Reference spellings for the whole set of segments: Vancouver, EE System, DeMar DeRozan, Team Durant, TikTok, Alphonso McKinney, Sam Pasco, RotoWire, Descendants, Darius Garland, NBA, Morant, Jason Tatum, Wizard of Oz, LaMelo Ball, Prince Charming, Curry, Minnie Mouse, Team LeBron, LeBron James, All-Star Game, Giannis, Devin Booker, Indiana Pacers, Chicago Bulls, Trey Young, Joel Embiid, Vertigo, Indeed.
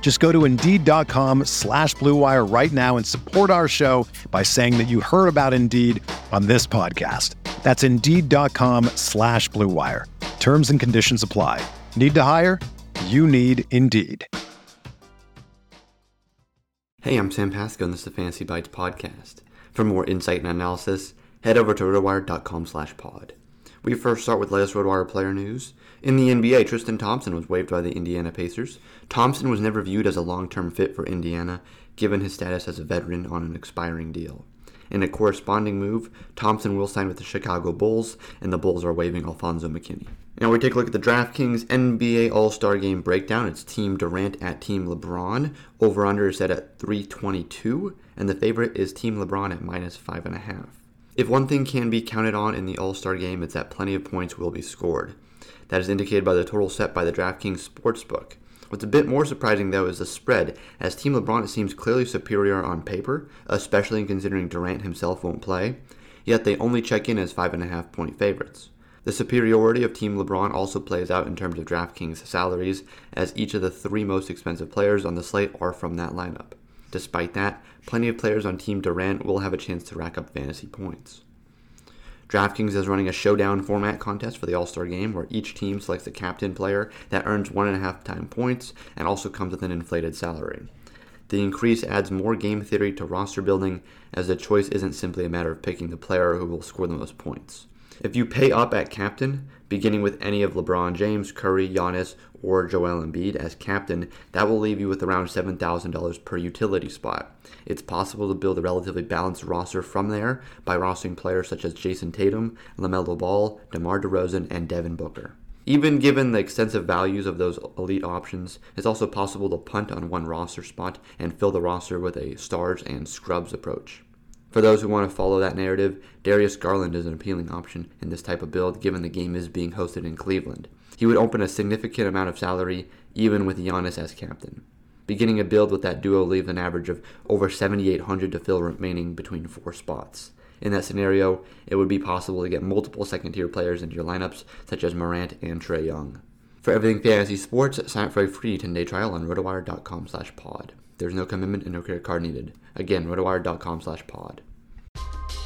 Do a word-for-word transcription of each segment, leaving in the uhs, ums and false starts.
Just go to Indeed.com slash Blue Wire right now and support our show by saying that you heard about Indeed on this podcast. That's Indeed.com slash Blue Wire. Terms and conditions apply. Need to hire? You need Indeed. Hey, I'm Sam Pasco, and this is the Fantasy Bites podcast. For more insight and analysis, head over to RotoWire.com slash pod. We first start with latest RotoWire player news. In the N B A, Tristan Thompson was waived by the Indiana Pacers. Thompson was never viewed as a long-term fit for Indiana, given his status as a veteran on an expiring deal. In a corresponding move, Thompson will sign with the Chicago Bulls, and the Bulls are waiving Alphonso McKinney. Now we take a look at the DraftKings N B A All-Star Game breakdown. It's Team Durant at Team LeBron. Over-under is set at three twenty-two, and the favorite is Team LeBron at minus five point five. If one thing can be counted on in the All-Star Game, it's that plenty of points will be scored. That is indicated by the total set by the DraftKings Sportsbook. What's a bit more surprising, though, is the spread, as Team LeBron seems clearly superior on paper, especially considering Durant himself won't play, yet they only check in as five point five point favorites. The superiority of Team LeBron also plays out in terms of DraftKings salaries, as each of the three most expensive players on the slate are from that lineup. Despite that, plenty of players on Team Durant will have a chance to rack up fantasy points. DraftKings is running a showdown format contest for the All-Star Game where each team selects a captain player that earns one and a half time points and also comes with an inflated salary. The increase adds more game theory to roster building, as the choice isn't simply a matter of picking the player who will score the most points. If you pay up at captain, beginning with any of LeBron James, Curry, Giannis, or Joel Embiid as captain, that will leave you with around seven thousand dollars per utility spot. It's possible to build a relatively balanced roster from there by rostering players such as Jason Tatum, LaMelo Ball, DeMar DeRozan, and Devin Booker. Even given the extensive values of those elite options, it's also possible to punt on one roster spot and fill the roster with a stars and scrubs approach. For those who want to follow that narrative, Darius Garland is an appealing option in this type of build given the game is being hosted in Cleveland. He would open a significant amount of salary even with Giannis as captain. Beginning a build with that duo leaves an average of over seventy-eight hundred to fill remaining between four spots. In that scenario, it would be possible to get multiple second-tier players into your lineups such as Morant and Trey Young. For everything fantasy sports, sign up for a free ten-day trial on rotowire.com slash pod. There's no commitment and no credit card needed. Again, rotowire.com slash pod.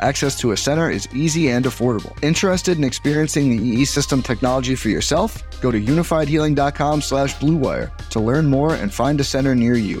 access to a center is easy and affordable. Interested in experiencing the E E System technology for yourself? Go to unifiedhealing.com slash bluewire to learn more and find a center near you.